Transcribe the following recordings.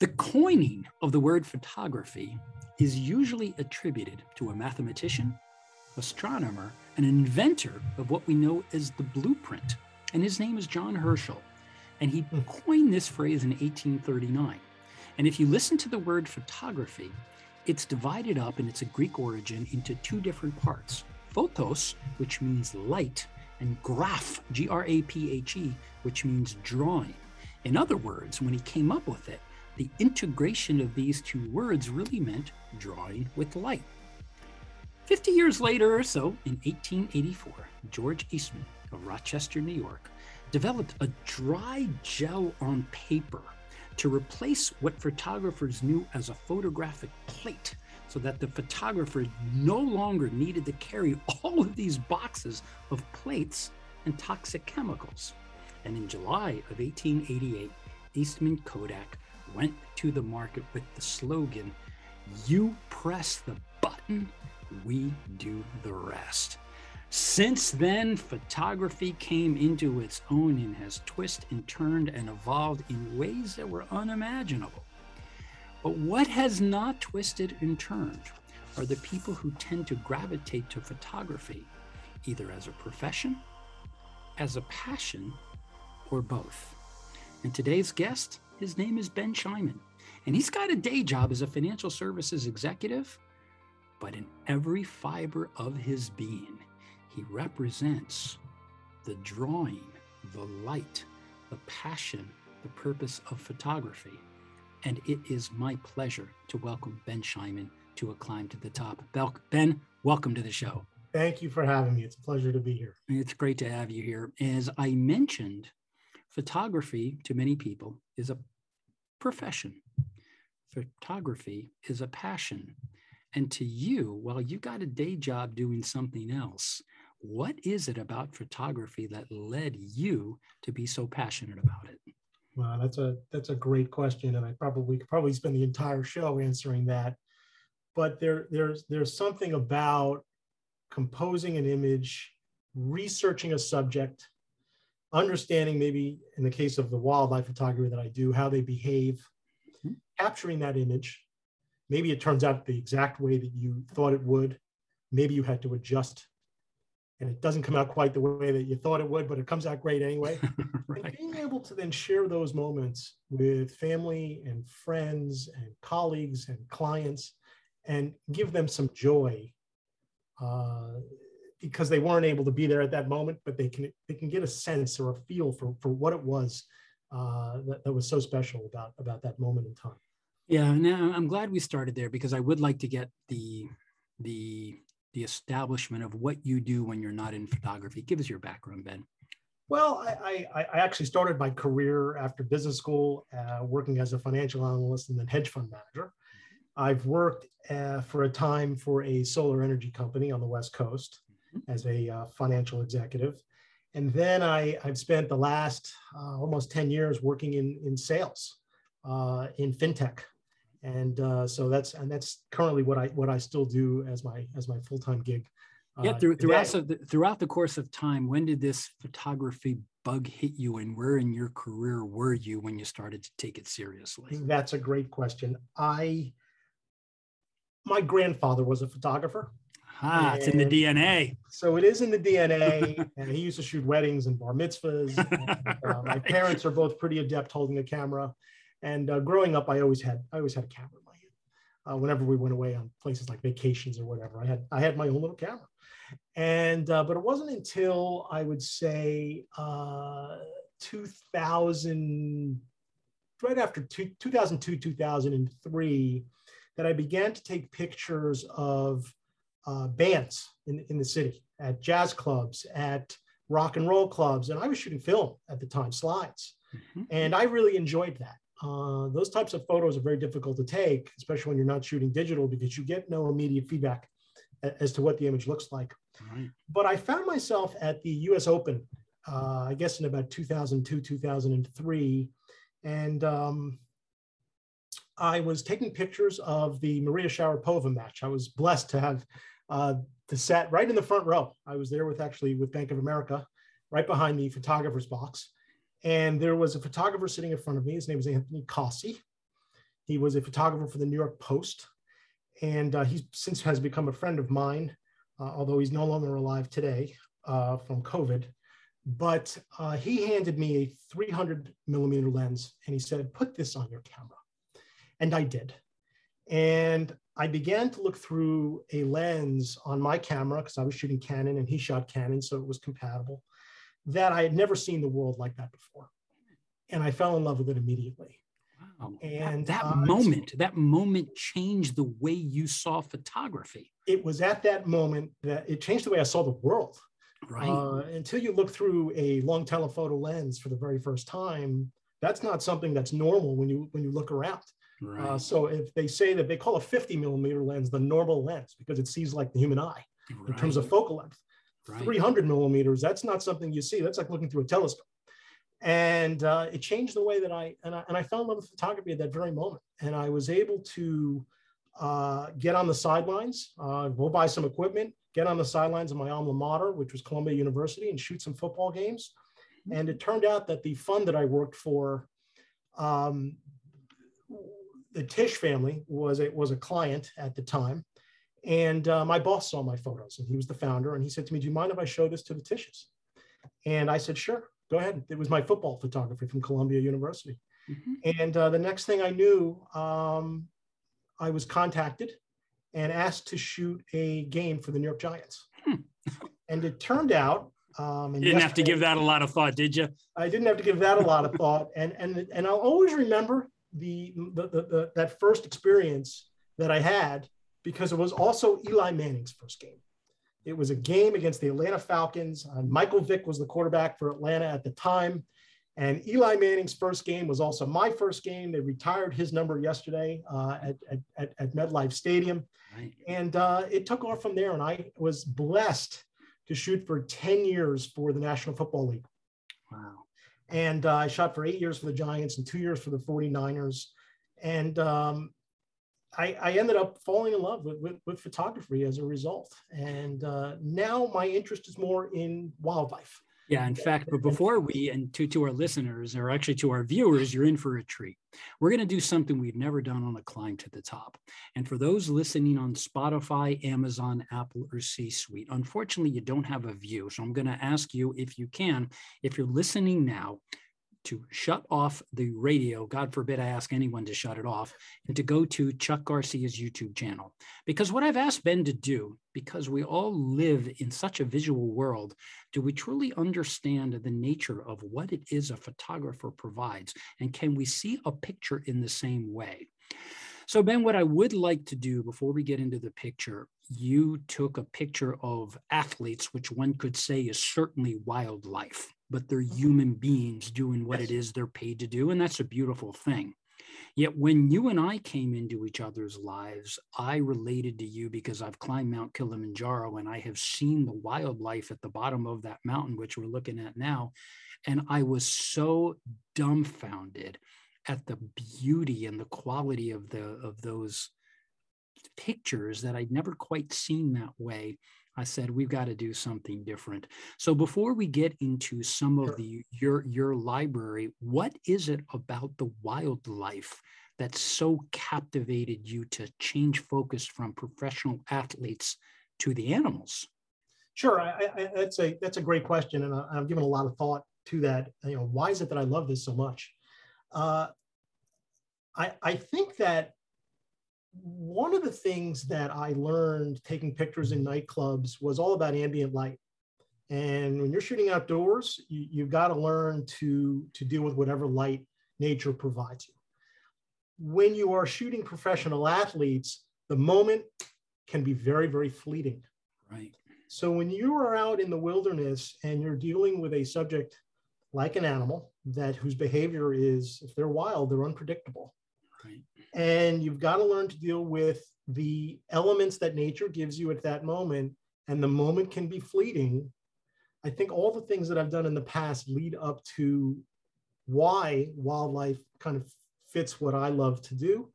The coining of the word photography is usually attributed to a mathematician, astronomer, and inventor of what we know as the blueprint. And his name is John Herschel. And he coined this phrase in 1839. And if you listen to the word photography, it's divided up in its Greek origin into two different parts. Photos, which means light, and graph, G-R-A-P-H-E, which means drawing. In other words, when he came up with it, the integration of these two words really meant drawing with light. 50 years later or so, in 1884, George Eastman of Rochester, New York, developed a dry gel on paper to replace what photographers knew as a photographic plate, so that the photographer no longer needed to carry all of these boxes of plates and toxic chemicals. And in July of 1888, Eastman Kodak went to the market with the slogan, "You press the button, we do the rest." Since then, photography came into its own and has twisted and turned and evolved in ways that were unimaginable. But what has not twisted and turned are the people who tend to gravitate to photography, either as a profession, as a passion, or both. And today's guest, his name is Ben Shyman, and he's got a day job as a financial services executive, but in every fiber of his being, he represents the drawing, the light, the passion, the purpose of photography. And it is my pleasure to welcome Ben Shyman to A Climb to the Top. Ben, welcome to the show. Thank you for having me. It's a pleasure to be here. It's great to have you here. As I mentioned, photography to many people is a profession. Photography is a passion. And to you, well, you got a day job doing something else. What is it about photography that led you to be so passionate about it? Wow, that's a great question, and I could probably spend the entire show answering that. But there's something about composing an image, researching a subject, understanding maybe in the case of the wildlife photography that I do, how they behave, capturing that image. Maybe it turns out the exact way that you thought it would. Maybe you had to adjust, and it doesn't come out quite the way that you thought it would, but it comes out great anyway. Right. And being able to then share those moments with family and friends and colleagues and clients and give them some joy because they weren't able to be there at that moment, but they can get a sense or a feel for what it was that was so special about that moment in time. Yeah, now I'm glad we started there because I would like to get the establishment of what you do when you're not in photography. Give us your background, Ben. Well, I actually started my career after business school working as a financial analyst and then hedge fund manager. I've worked for a time for a solar energy company on the West Coast as a financial executive. And then I've spent the last almost 10 years working in sales in fintech. And so that's currently what I still do as my full-time gig. Throughout the course of time, when did this photography bug hit you, and where in your career were you when you started to take it seriously? That's a great question. My grandfather was a photographer. Ah, it's in the DNA. So it is in the DNA, and he used to shoot weddings and bar mitzvahs. And, right. My parents are both pretty adept holding a camera. And growing up, I always had a camera in my hand. Whenever we went away on places like vacations or whatever, I had my own little camera. And but it wasn't until I would say 2002, 2003, that I began to take pictures of bands in the city, at jazz clubs, at rock and roll clubs, and I was shooting film at the time, slides, and I really enjoyed that. Those types of photos are very difficult to take, especially when you're not shooting digital, because you get no immediate feedback as to what the image looks like. Right. But I found myself at the US Open, I guess in about 2002, 2003. And I was taking pictures of the Maria Sharapova match. I was blessed to have the set right in the front row. I was there with Bank of America, right behind the photographer's box. And there was a photographer sitting in front of me. His name was Anthony Cossey. He was a photographer for the New York Post, and he since has become a friend of mine, although he's no longer alive today from COVID. But he handed me a 300 millimeter lens, and he said, put this on your camera. And I did. And I began to look through a lens on my camera, because I was shooting Canon and he shot Canon, so it was compatible, that I had never seen the world like that before. And I fell in love with it immediately. Wow. And that moment changed the way you saw photography. It was at that moment that it changed the way I saw the world. Right. Until you look through a long telephoto lens for the very first time, that's not something that's normal when you look around. Right. So if they say that they call a 50 millimeter lens the normal lens because it sees like the human eye in terms of focal length. Right. 300 millimeters, that's not something you see. That's like looking through a telescope. And it changed the way that I fell in love with photography at that very moment. And I was able to get on the sidelines, go buy some equipment, get on the sidelines of my alma mater, which was Columbia University, and shoot some football games. And it turned out that the fund that I worked for, the Tisch family was a client at the time. And my boss saw my photos, and he was the founder. And he said to me, do you mind if I show this to the Tisches? And I said, sure, go ahead. It was my football photography from Columbia University. Mm-hmm. And the next thing I knew, I was contacted and asked to shoot a game for the New York Giants. And it turned out... you didn't have to give that a lot of thought, did you? I didn't have to give that a lot of thought. And I'll always remember that first experience that I had, because it was also Eli Manning's first game. It was a game against the Atlanta Falcons. Michael Vick was the quarterback for Atlanta at the time. And Eli Manning's first game was also my first game. They retired his number yesterday at MetLife Stadium. Right. And it took off from there. And I was blessed to shoot for 10 years for the National Football League. Wow. And I shot for 8 years for the Giants and 2 years for the 49ers. And I ended up falling in love with photography as a result. And now my interest is more in wildlife. Yeah, in fact, but before we, and to our listeners, or actually to our viewers, you're in for a treat. We're going to do something we've never done on A Climb to the Top. And for those listening on Spotify, Amazon, Apple, or C Suite, unfortunately, you don't have a view. So I'm going to ask you, if you can, if you're listening now, to shut off the radio, God forbid I ask anyone to shut it off, and to go to Chuck Garcia's YouTube channel. Because what I've asked Ben to do, because we all live in such a visual world, do we truly understand the nature of what it is a photographer provides? And can we see a picture in the same way? So Ben, what I would like to do before we get into the picture, you took a picture of athletes, which one could say is certainly wildlife, but they're human beings doing what it is they're paid to do. And that's a beautiful thing. Yet when you and I came into each other's lives, I related to you because I've climbed Mount Kilimanjaro and I have seen the wildlife at the bottom of that mountain, which we're looking at now. And I was so dumbfounded at the beauty and the quality of those pictures that I'd never quite seen that way. I said, we've got to do something different. So before we get into some of your library, what is it about the wildlife that so captivated you to change focus from professional athletes to the animals? Sure, that's a great question, and I've given a lot of thought to that. You know, why is it that I love this so much? I think that one of the things that I learned taking pictures in nightclubs was all about ambient light. And when you're shooting outdoors, you've got to learn to deal with whatever light nature provides you. When you are shooting professional athletes, the moment can be very, very fleeting. Right. So when you are out in the wilderness and you're dealing with a subject like an animal whose behavior is, if they're wild, they're unpredictable. Right. And you've got to learn to deal with the elements that nature gives you at that moment. And the moment can be fleeting. I think all the things that I've done in the past lead up to why wildlife kind of fits what I love to do.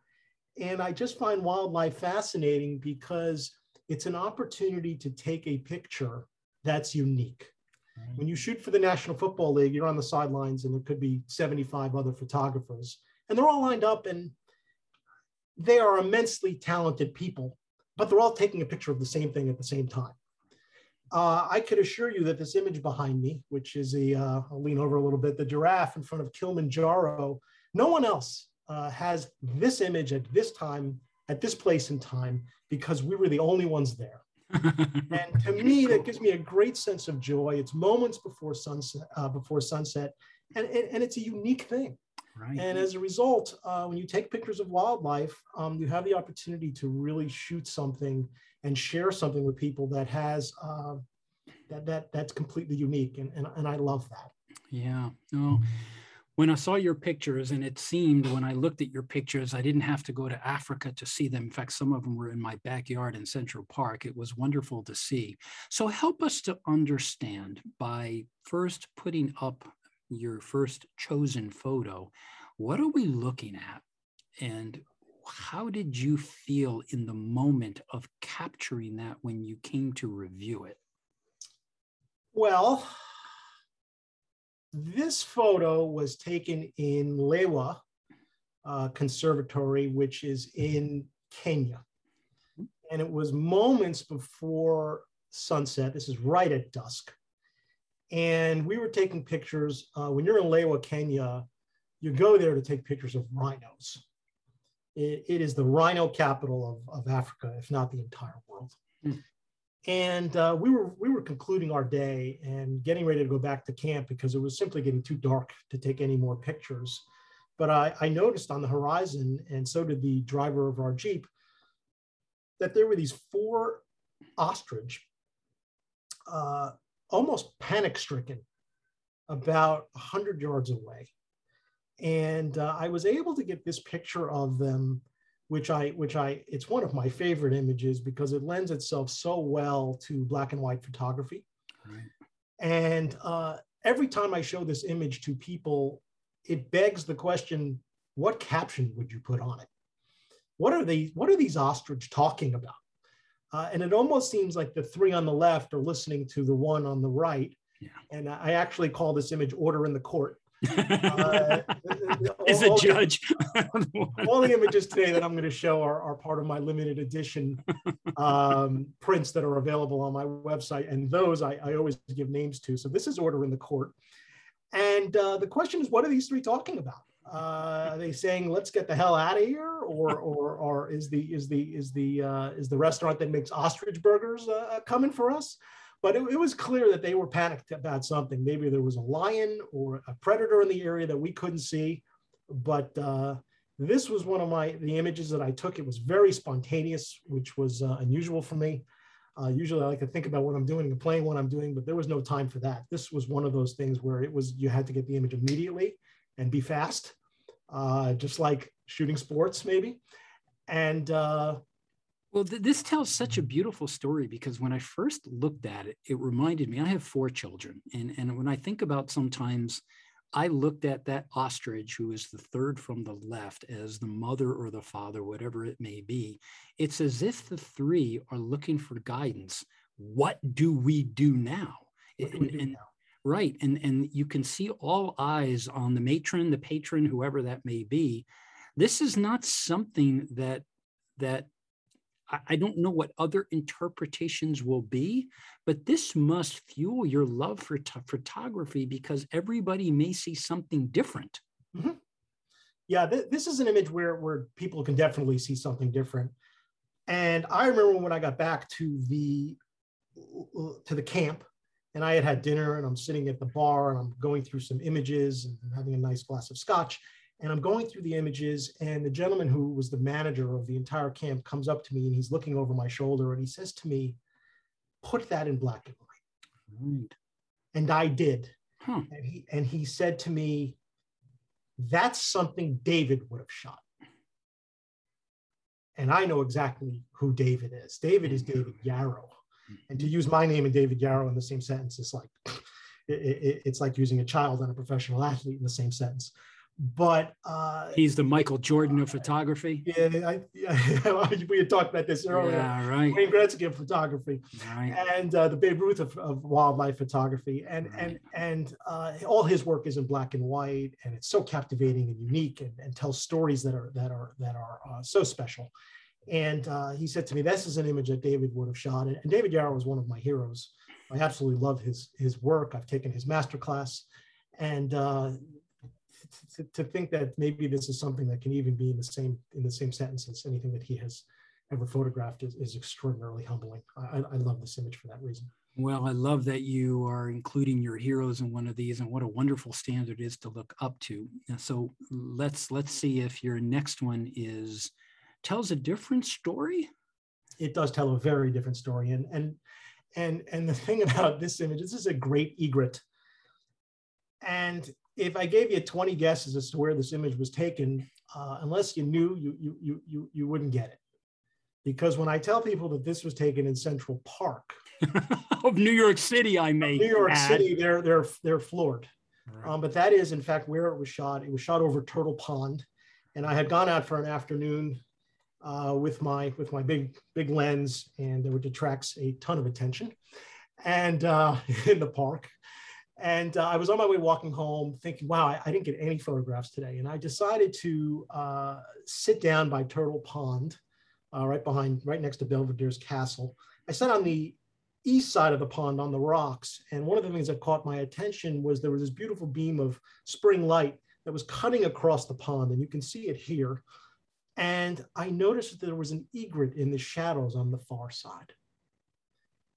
And I just find wildlife fascinating because it's an opportunity to take a picture that's unique. Right. When you shoot for the National Football League, you're on the sidelines and there could be 75 other photographers and they're all lined up, and they are immensely talented people, but they're all taking a picture of the same thing at the same time. I could assure you that this image behind me, which is a, I'll lean over a little bit, the giraffe in front of Kilimanjaro, no one else has this image at this time, at this place in time, because we were the only ones there. And to me, that gives me a great sense of joy. It's moments before sunset, and it's a unique thing. Right. And as a result, when you take pictures of wildlife, you have the opportunity to really shoot something and share something with people that has that's completely unique, and I love that. Yeah. No. When I saw your pictures, and it seemed when I looked at your pictures, I didn't have to go to Africa to see them. In fact, some of them were in my backyard in Central Park. It was wonderful to see. So help us to understand by first putting up your first chosen photo, what are we looking at? And how did you feel in the moment of capturing that when you came to review it? Well, this photo was taken in Lewa Conservatory, which is in Kenya. And it was moments before sunset. This is right at dusk. And we were taking pictures. When you're in Lewa, Kenya, you go there to take pictures of rhinos. It is the rhino capital of Africa, if not the entire world. Mm. And we were concluding our day and getting ready to go back to camp because it was simply getting too dark to take any more pictures. But I noticed on the horizon, and so did the driver of our Jeep, that there were these four ostrich, almost panic-stricken, about 100 yards away. And I was able to get this picture of them, which it's one of my favorite images because it lends itself so well to black and white photography. Right. And every time I show this image to people, it begs the question, what caption would you put on it? What are these ostrich talking about? And it almost seems like the three on the left are listening to the one on the right. Yeah. And I actually call this image Order in the Court. Is a judge. All the images today that I'm going to show are part of my limited edition prints that are available on my website, and those I always give names to. So this is Order in the Court, and the question is, what are these three talking about? Are they saying, "Let's get the hell out of here," or is the restaurant that makes ostrich burgers coming for us? But it was clear that they were panicked about something. Maybe there was a lion or a predator in the area that we couldn't see. But this was one of the images that I took. It was very spontaneous, which was unusual for me. Usually I like to think about what I'm doing and playing what I'm doing, but there was no time for that. This was one of those things where it was, you had to get the image immediately and be fast, just like shooting sports maybe. And well, this tells such a beautiful story because when I first looked at it, it reminded me, I have four children. And when I think about sometimes, I looked at that ostrich, who is the third from the left, as the mother or the father, whatever it may be. It's as if the three are looking for guidance. What do we do now? Right. And you can see all eyes on the matron, the patron, whoever that may be. This is not something that I don't know what other interpretations will be, but this must fuel your love for photography because everybody may see something different. Mm-hmm. Yeah, this is an image where people can definitely see something different. And I remember when I got back to the camp and I had dinner and I'm sitting at the bar and I'm going through some images and I'm having a nice glass of scotch. And I'm going through the images, and the gentleman who was the manager of the entire camp comes up to me, and he's looking over my shoulder, and he says to me, "Put that in black and white." Right. And I did. Huh. And he said to me, "That's something David would have shot." And I know exactly who David is. David is David Yarrow. And to use my name and David Yarrow in the same sentence is like, it's like using a child and a professional athlete in the same sentence. But he's the Michael Jordan of photography. We had talked about this earlier. Yeah, right. Wayne Gretzky of photography, right. And the Babe Ruth of wildlife photography, and right. All his work is in black and white, and it's so captivating and unique, and tells stories that are so special. And he said to me, "This is an image that David would have shot." And David Yarrow was one of my heroes. I absolutely love his work. I've taken his masterclass, and. To think that maybe this is something that can even be in the same sentence as anything that he has ever photographed is extraordinarily humbling. I love this image for that reason. Well, I love that you are including your heroes in one of these, and what a wonderful standard it is to look up to. And so let's see if your next one tells a different story. It does tell a very different story, and the thing about this image, this is a great egret, and if I gave you 20 guesses as to where this image was taken, unless you knew, you wouldn't get it. Because when I tell people that this was taken in Central Park of New York City, they're floored. Right. But that is, in fact, where it was shot. It was shot over Turtle Pond, and I had gone out for an afternoon with my big lens, and there were detracts a ton of attention, and in the park. And I was on my way walking home thinking, wow, I didn't get any photographs today. And I decided to sit down by Turtle Pond, right next to Belvedere's Castle. I sat on the east side of the pond on the rocks. And one of the things that caught my attention was there was this beautiful beam of spring light that was cutting across the pond. And you can see it here. And I noticed that there was an egret in the shadows on the far side.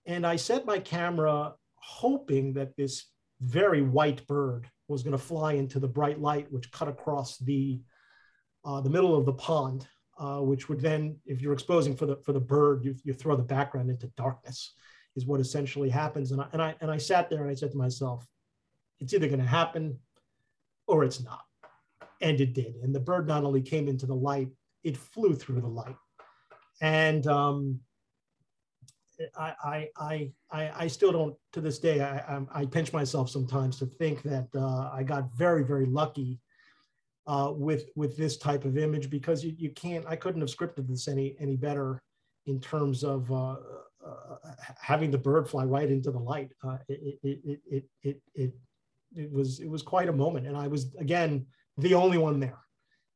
And I set my camera hoping that this very white bird was going to fly into the bright light, which cut across the middle of the pond, which would then, if you're exposing for the bird, you throw the background into darkness, is what essentially happens. And I sat there and I said to myself, it's either going to happen or it's not. And it did. And the bird not only came into the light, it flew through the light. And I still don't, to this day, I pinch myself sometimes to think that I got very, very lucky with this type of image, because I couldn't have scripted this any better in terms of having the bird fly right into the light. It was quite a moment. And I was, again, the only one there,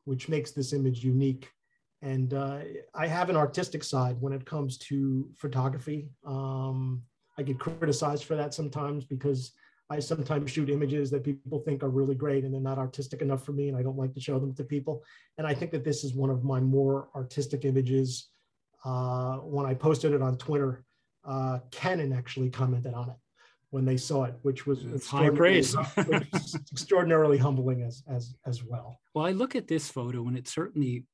which makes this image unique. And I have an artistic side when it comes to photography. I get criticized for that sometimes, because I sometimes shoot images that people think are really great and they're not artistic enough for me, and I don't like to show them to people. And I think that this is one of my more artistic images. When I posted it on Twitter, Canon actually commented on it when they saw it, which was high praise. Extraordinarily humbling as well. Well, I look at this photo and it certainly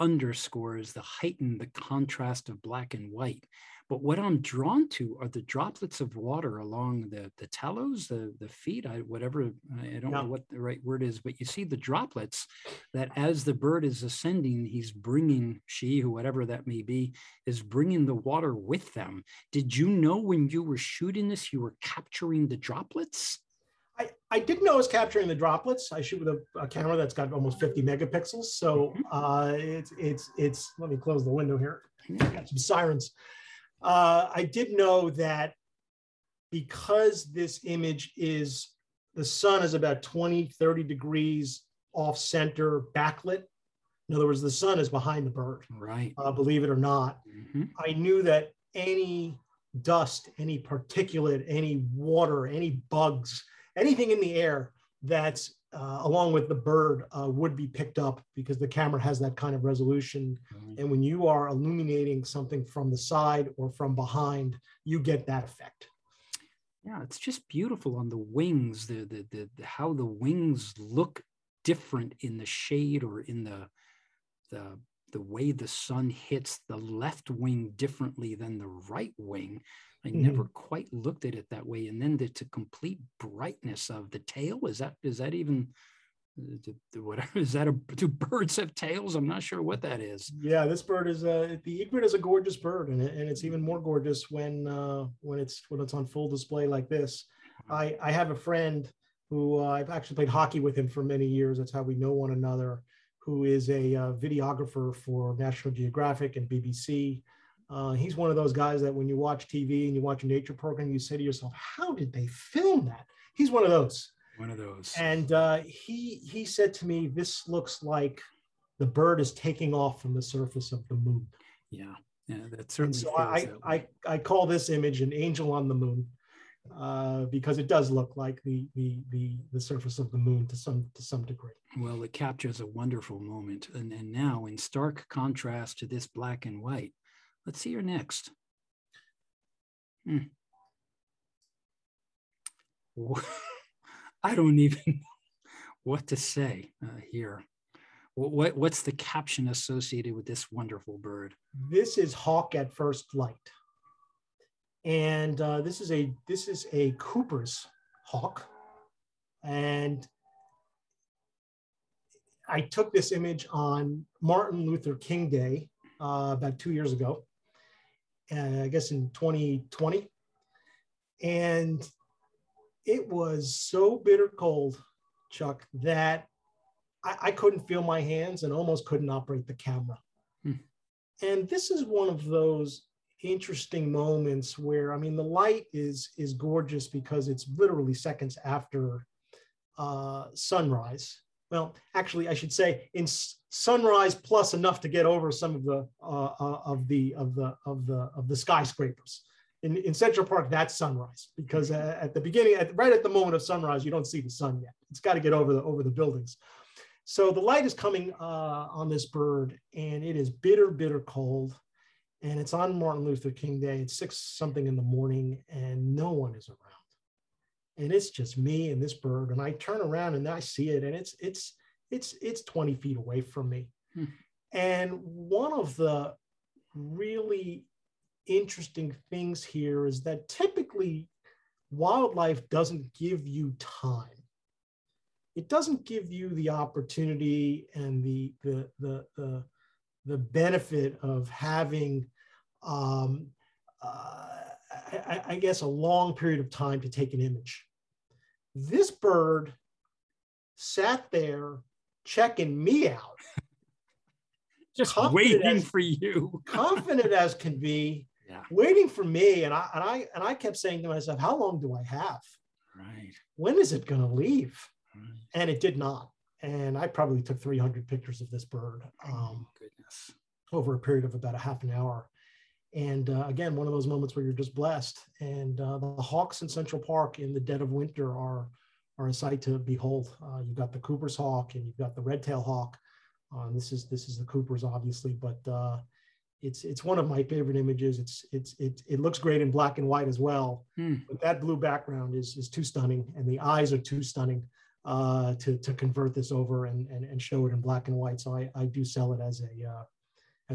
underscores the contrast of black and white. But what I'm drawn to are the droplets of water along the tallows, the feet, I don't know what the right word is, but you see the droplets that as the bird is ascending, whoever that may be, is bringing the water with them. Did you know when you were shooting this, you were capturing the droplets? I didn't know I was capturing the droplets. I shoot with a camera that's got almost 50 megapixels. So it's let me close the window here. I got some sirens. I did know that, because this image is, the sun is about 20, 30 degrees off center backlit. In other words, the sun is behind the bird, right? Believe it or not. Mm-hmm. I knew that any dust, any particulate, any water, any bugs, anything in the air that's along with the bird would be picked up, because the camera has that kind of resolution. Mm-hmm. And when you are illuminating something from the side or from behind, you get that effect. Yeah, it's just beautiful on the wings, how the wings look different in the shade, or in the way the sun hits the left wing differently than the right wing. I never quite looked at it that way. And then the complete brightness of the tail, do birds have tails? I'm not sure what that is. Yeah, this bird is the egret is a gorgeous bird, and it's even more gorgeous when it's on full display like this. I have a friend who I've actually played hockey with him for many years. That's how we know one another, who is a videographer for National Geographic and BBC. He's one of those guys that when you watch TV and you watch a nature program, you say to yourself, how did they film that? He's one of those. One of those. And he said to me, this looks like the bird is taking off from the surface of the moon. Yeah, yeah, that certainly. And so I call this image an angel on the moon, because it does look like the surface of the moon to some degree. Well, it captures a wonderful moment, and now in stark contrast to this black and white, let's see your next. I don't even know what to say here. What's the caption associated with this wonderful bird? This is hawk at first light, and this is a Cooper's hawk, and I took this image on Martin Luther King Day about 2 years ago, and I guess in 2020, and it was so bitter cold, Chuck, that I couldn't feel my hands and almost couldn't operate the camera. And this is one of those interesting moments where, I mean, the light is gorgeous because it's literally seconds after sunrise. Well, actually, I should say in sunrise plus enough to get over some of the skyscrapers. In Central Park, that's sunrise, because at the beginning, right at the moment of sunrise, you don't see the sun yet. It's got to get over the buildings. So the light is coming on this bird, and it is bitter, bitter cold. And it's on Martin Luther King Day. It's 6-something in the morning, and no one is around. And it's just me and this bird. And I turn around and I see it, and it's 20 feet away from me. And one of the really interesting things here is that typically wildlife doesn't give you time. It doesn't give you the opportunity and the benefit of having, I guess, a long period of time to take an image. This bird sat there checking me out, just waiting for you, confident as can be, waiting for me, and I kept saying to myself, "How long do I have? Right? When is it going to leave?" And it did not. And I probably took 300 pictures of this bird goodness, over a period of about a half an hour. And again, one of those moments where you're just blessed. And the hawks in Central Park in the dead of winter are a sight to behold. You've got the Cooper's hawk and you've got the red-tailed hawk. This is the Cooper's, obviously, but it's one of my favorite images. It looks great in black and white as well. But that blue background is too stunning, and the eyes are too stunning to convert this over and show it in black and white. So I do sell it as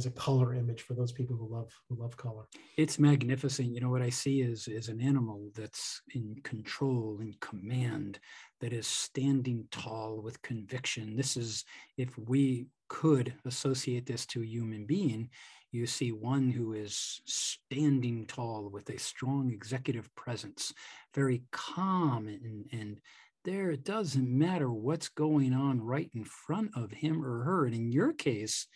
a color image for those people who love color. It's magnificent. You know, what I see is an animal that's in control and command, that is standing tall with conviction. This is, if we could associate this to a human being, you see one who is standing tall with a strong executive presence, very calm and there, it doesn't matter what's going on right in front of him or her. And in your case,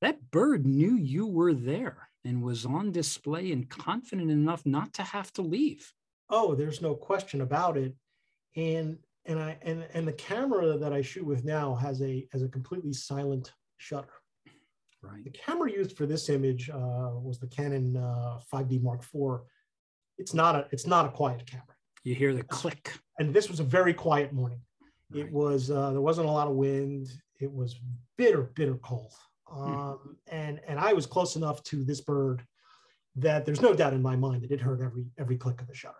that bird knew you were there and was on display and confident enough not to have to leave. Oh, there's no question about it. And the camera that I shoot with now has a completely silent shutter. Right. The camera used for this image was the Canon 5D Mark IV. It's not a quiet camera. You hear the click. And this was a very quiet morning. Right. It was, there wasn't a lot of wind. It was bitter, bitter cold. And I was close enough to this bird that there's no doubt in my mind that it heard every click of the shutter.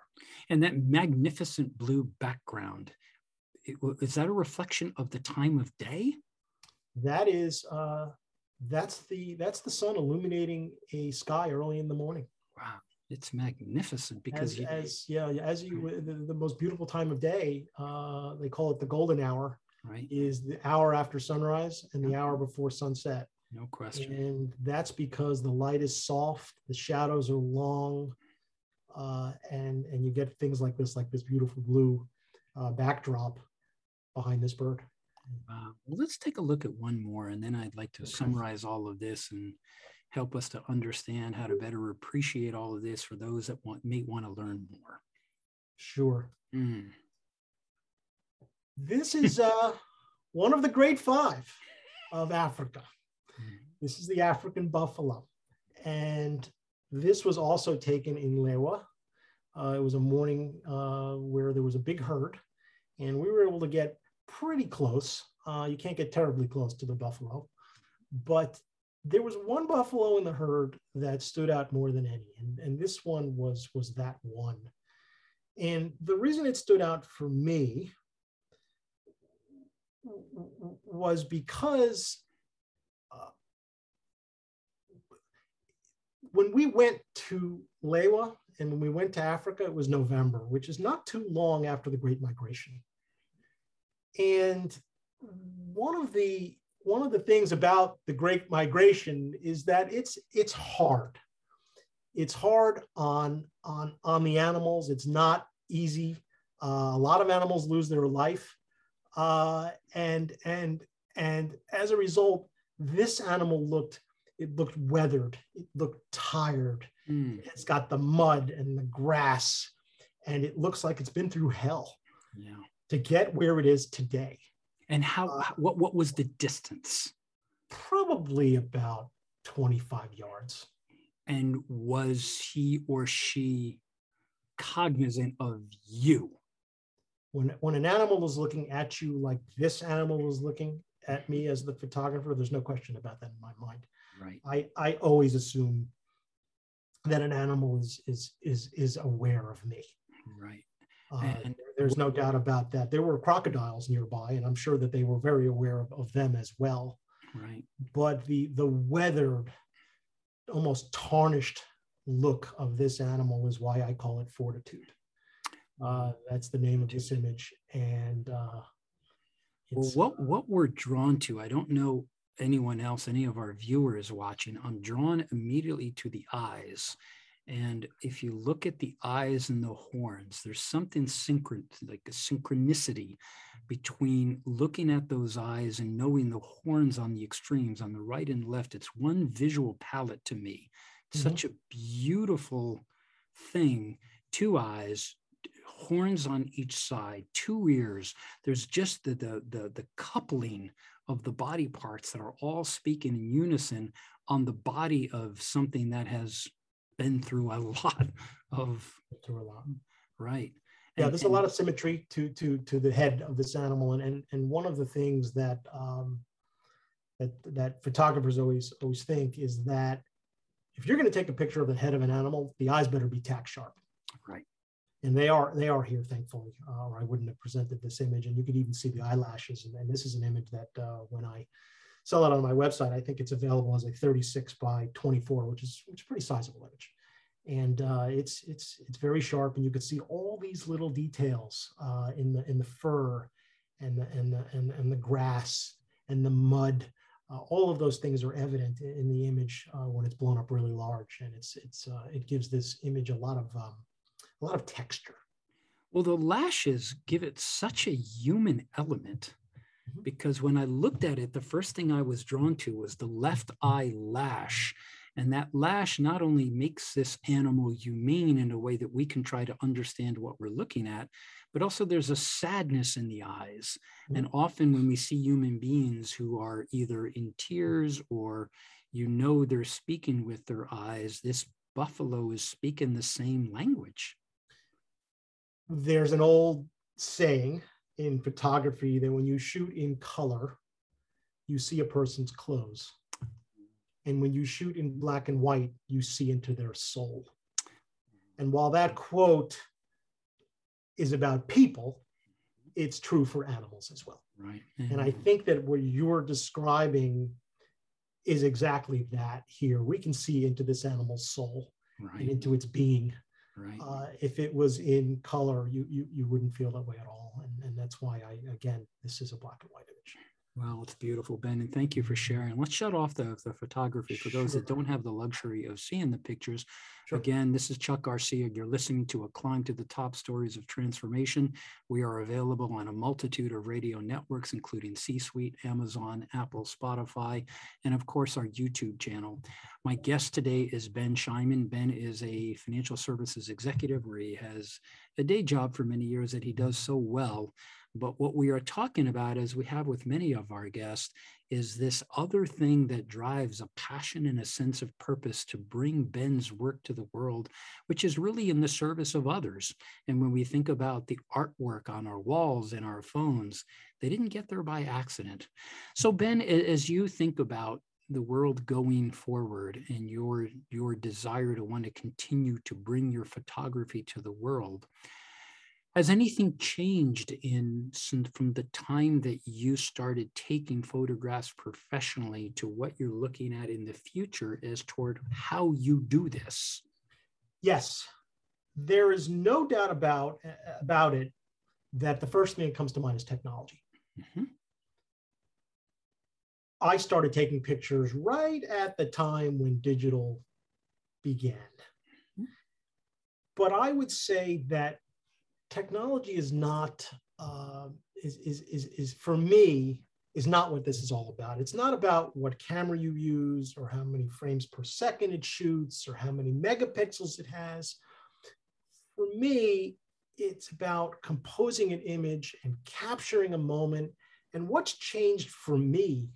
And that magnificent blue background, is that a reflection of the time of day? That is, that's the sun illuminating a sky early in the morning. Wow. It's magnificent because the most beautiful time of day, they call it the golden hour, right? Is the hour after sunrise and the hour before sunset. No question. And that's because the light is soft, the shadows are long, and you get things like this beautiful blue backdrop behind this bird. Well, let's take a look at one more, and then I'd like to summarize all of this and help us to understand how to better appreciate all of this for those that may want to learn more. Sure. Mm. This is one of the great five of Africa. Mm. This is the African buffalo. And this was also taken in Lewa. It was a morning where there was a big herd, and we were able to get pretty close. You can't get terribly close to the buffalo, but there was one buffalo in the herd that stood out more than any, and this one was that one. And the reason it stood out for me was because when we went to Lewa and when we went to Africa, it was November, which is not too long after the Great Migration. And one of the things about the Great Migration is that it's hard. It's hard on the animals. It's not easy. A lot of animals lose their life, and as a result, this animal looked weathered. It looked tired. Mm. It's got the mud and the grass, and it looks like it's been through hell. Yeah. To get where it is today. And how? What was the distance? Probably about 25 yards. And was he or she cognizant of you? When an animal is looking at you like this animal was looking at me as the photographer, there's no question about that in my mind. Right. I always assume that an animal is aware of me. Right. And there's no doubt about that. There were crocodiles nearby, and I'm sure that they were very aware of them as well. Right. But the weathered, almost tarnished look of this animal is why I call it fortitude. That's the name of this image. And what we're drawn to, I don't know anyone else, any of our viewers watching, I'm drawn immediately to the eyes. And if you look at the eyes and the horns, there's something like a synchronicity between looking at those eyes and knowing the horns on the extremes, on the right and left. It's one visual palette to me. Mm-hmm. Such a beautiful thing. Two eyes, horns on each side, two ears. There's just the coupling of the body parts that are all speaking in unison on the body of something that has been through a lot of. Right. Yeah, there's a lot of symmetry to the head of this animal, and one of the things that that photographers always think is that if you're going to take a picture of the head of an animal, the eyes better be tack sharp. Right. And they are here, thankfully, or I wouldn't have presented this image. And you could even see the eyelashes. And this is an image that when I sell it on my website, I think it's available as a 36 by 24, which is a pretty sizable image, and it's very sharp, and you can see all these little details in the fur, and the grass and the mud. All of those things are evident in the image when it's blown up really large, and it gives this image a lot of texture. Well, the lashes give it such a human element. Because when I looked at it, the first thing I was drawn to was the left eye lash. And that lash not only makes this animal humane in a way that we can try to understand what we're looking at, but also there's a sadness in the eyes. And often when we see human beings who are either in tears or, they're speaking with their eyes, this buffalo is speaking the same language. There's an old saying in photography that when you shoot in color, you see a person's clothes. And when you shoot in black and white, you see into their soul. And while that quote is about people, it's true for animals as well. Right. Mm-hmm. And I think that what you're describing is exactly that here. We can see into this animal's soul, right, and into its being. Right. If it was in color, you wouldn't feel that way at all, and that's why this is a black and white image. Wow, it's beautiful, Ben, and thank you for sharing. Let's shut off the photography for those that don't have the luxury of seeing the pictures. Sure. Again, this is Chuck Garcia. You're listening to A Climb to the Top, Stories of Transformation. We are available on a multitude of radio networks, including C Suite, Amazon, Apple, Spotify, and of course, our YouTube channel. My guest today is Ben Shyman. Ben is a financial services executive where he has a day job for many years that he does so well. But what we are talking about, as we have with many of our guests, is this other thing that drives a passion and a sense of purpose to bring Ben's work to the world, which is really in the service of others. And when we think about the artwork on our walls and our phones, they didn't get there by accident. So Ben, as you think about the world going forward and your desire to want to continue to bring your photography to the world, has anything changed from the time that you started taking photographs professionally to what you're looking at in the future as toward how you do this? Yes, there is no doubt about it that the first thing that comes to mind is technology. Mm-hmm. I started taking pictures right at the time when digital began. Mm-hmm. But I would say that technology is not, for me, is not what this is all about. It's not about what camera you use or how many frames per second it shoots or how many megapixels it has. For me, it's about composing an image and capturing a moment. And what's changed for me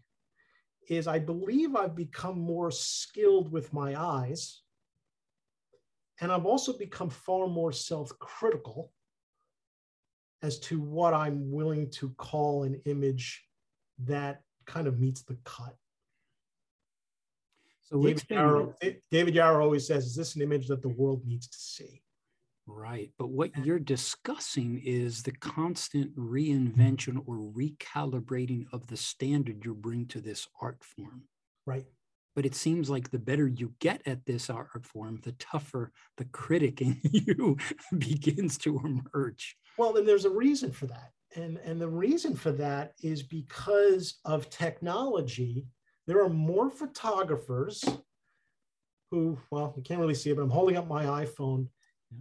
is I believe I've become more skilled with my eyes. And I've also become far more self-critical as to what I'm willing to call an image that kind of meets the cut. So David Yarrow always says, is this an image that the world needs to see? Right, but what you're discussing is the constant reinvention or recalibrating of the standard you bring to this art form. Right. But it seems like the better you get at this art form, the tougher the critic in you begins to emerge. Well, then there's a reason for that. And the reason for that is because of technology. There are more photographers who, well, you can't really see it, but I'm holding up my iPhone.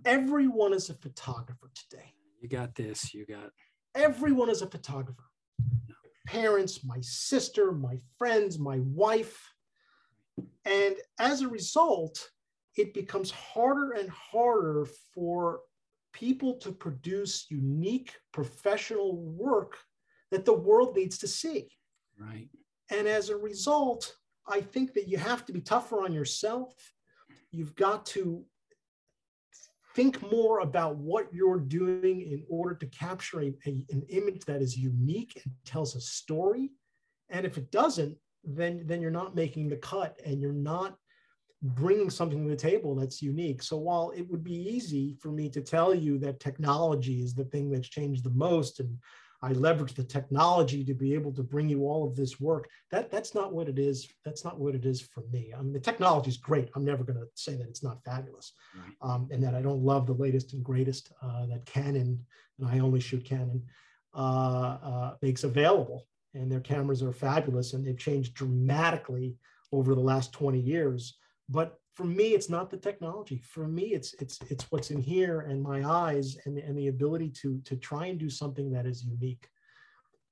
Everyone is a photographer today. You got this, you got. Everyone is a photographer. My parents, my sister, my friends, my wife. And as a result, it becomes harder and harder for people to produce unique professional work that the world needs to see. Right. And as a result, I think that you have to be tougher on yourself. You've got to think more about what you're doing in order to capture an image that is unique and tells a story. And if it doesn't, then you're not making the cut and you're not bringing something to the table that's unique. So while it would be easy for me to tell you that technology is the thing that's changed the most and I leverage the technology to be able to bring you all of this work, that's not what it is. That's not what it is for me. I mean, the technology is great. I'm never going to say that it's not fabulous, right, and that I don't love the latest and greatest that Canon, and I only shoot Canon, makes available. And their cameras are fabulous and they've changed dramatically over the last 20 years. But for me, it's not the technology. For me, it's what's in here and my eyes and the ability to try and do something that is unique.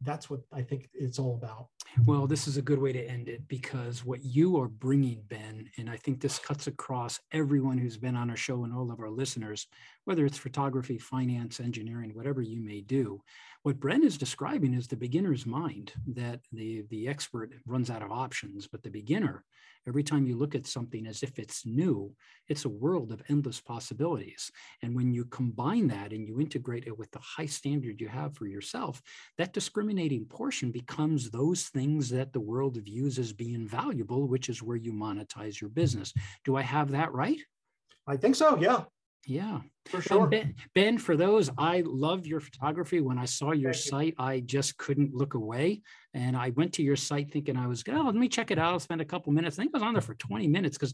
That's what I think it's all about. Well, this is a good way to end it because what you are bringing, Ben, and I think this cuts across everyone who's been on our show and all of our listeners, whether it's photography, finance, engineering, whatever you may do, what Ben is describing is the beginner's mind, that the expert runs out of options, but the beginner, every time you look at something as if it's new, it's a world of endless possibilities. And when you combine that and you integrate it with the high standard you have for yourself, that discriminating portion becomes those things that the world views as being valuable, which is where you monetize your business. Do I have that right? I think so, yeah. Yeah, for sure. Ben, for those, I love your photography. When I saw your site, I just couldn't look away. And I went to your site thinking I was, let me check it out. I'll spend a couple minutes. I think I was on there for 20 minutes because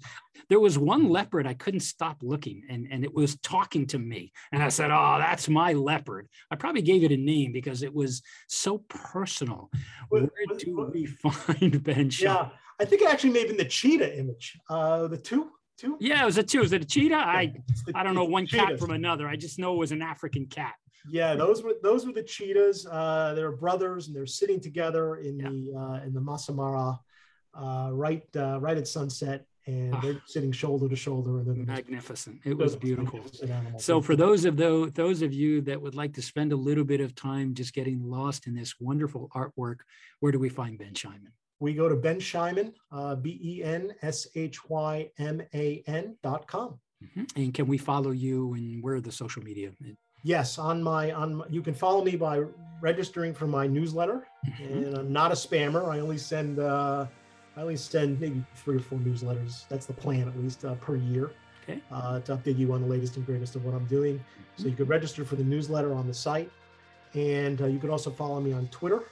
there was one leopard I couldn't stop looking, and it was talking to me. And I said, oh, that's my leopard. I probably gave it a name because it was so personal. Where do we find Ben Shyman? Yeah, I think it actually may have been the cheetah image, the two. Two? Yeah, it was a two. Is it a cheetah? I don't know one cheetahs. Cat from another. I just know it was an African cat. Yeah, those were the cheetahs. They were brothers, and they're sitting together in the Masamara, right at sunset, and they're sitting shoulder to shoulder. And magnificent. It was beautiful. So for those of you that would like to spend a little bit of time just getting lost in this wonderful artwork, where do we find Ben Shyman? We go to Ben Shyman, benshyaman.com. Mm-hmm. And can we follow you, and where are the social media? Yes, you can follow me by registering for my newsletter. Mm-hmm. And I'm not a spammer. I only send maybe 3 or 4 newsletters. That's the plan, at least per year. Okay. To update you on the latest and greatest of what I'm doing. Mm-hmm. So you could register for the newsletter on the site, and you could also follow me on Twitter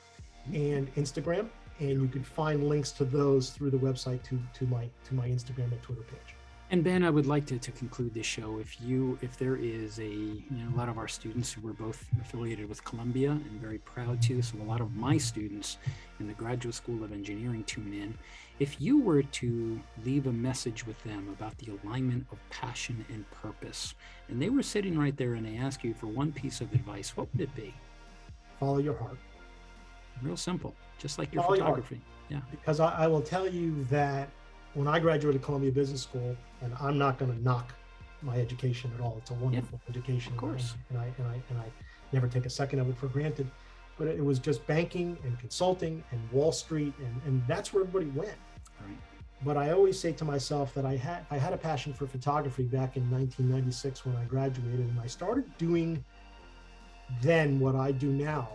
and Instagram. And you can find links to those through the website to my Instagram and Twitter page. And Ben, I would like to conclude this show. If there is a lot of our students who were both affiliated with Columbia and very proud to, so a lot of my students in the Graduate School of Engineering tune in. If you were to leave a message with them about the alignment of passion and purpose, and they were sitting right there and they ask you for one piece of advice, what would it be? Follow your heart. Real simple, just like your photography. Yeah. Because I will tell you that when I graduated Columbia Business School, and I'm not going to knock my education at all. It's a wonderful education, of course. And I never take a second of it for granted. But it was just banking and consulting and Wall Street, and that's where everybody went. Right. But I always say to myself that I had a passion for photography back in 1996 when I graduated, and I started doing then what I do now.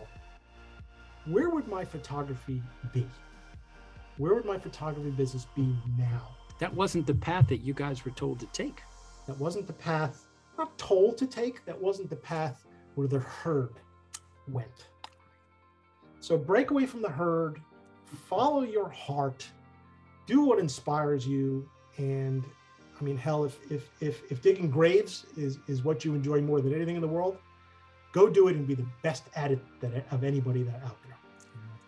Where would my photography be? Where would my photography business be now? That wasn't the path that you guys were told to take. That wasn't the path, not told to take, that wasn't the path where the herd went. So break away from the herd, follow your heart, do what inspires you. And I mean, hell, if digging graves is what you enjoy more than anything in the world, go do it and be the best at it of anybody that out there.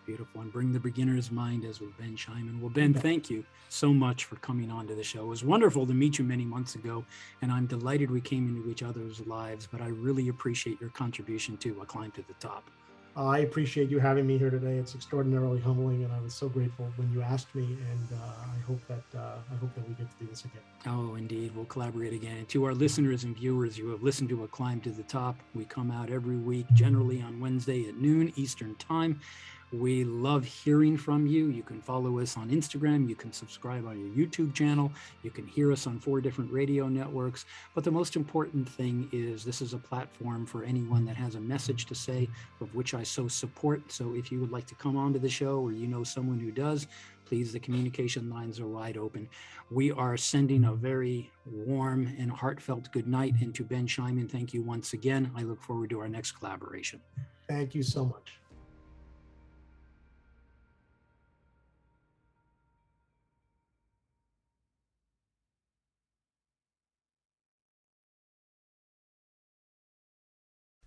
Beautiful. And bring the beginner's mind, as with Ben Shyman. Well, Ben, thank you so much for coming on to the show. It was wonderful to meet you many months ago, and I'm delighted we came into each other's lives, but I really appreciate your contribution to A Climb to the Top. I appreciate you having me here today. It's extraordinarily humbling, and I was so grateful when you asked me, and I hope that we get to do this again. Oh, indeed. We'll collaborate again. And to our listeners and viewers, you have listened to A Climb to the Top. We come out every week, generally on Wednesday at noon Eastern Time. We love hearing from you. You can follow us on Instagram. You can subscribe on your YouTube channel. You can hear us on 4 different radio networks. But the most important thing is this is a platform for anyone that has a message to say, of which I so support. So if you would like to come onto the show, or you know someone who does, please, the communication lines are wide open. We are sending a very warm and heartfelt good night. And to Ben Shyman, thank you once again. I look forward to our next collaboration. Thank you so much.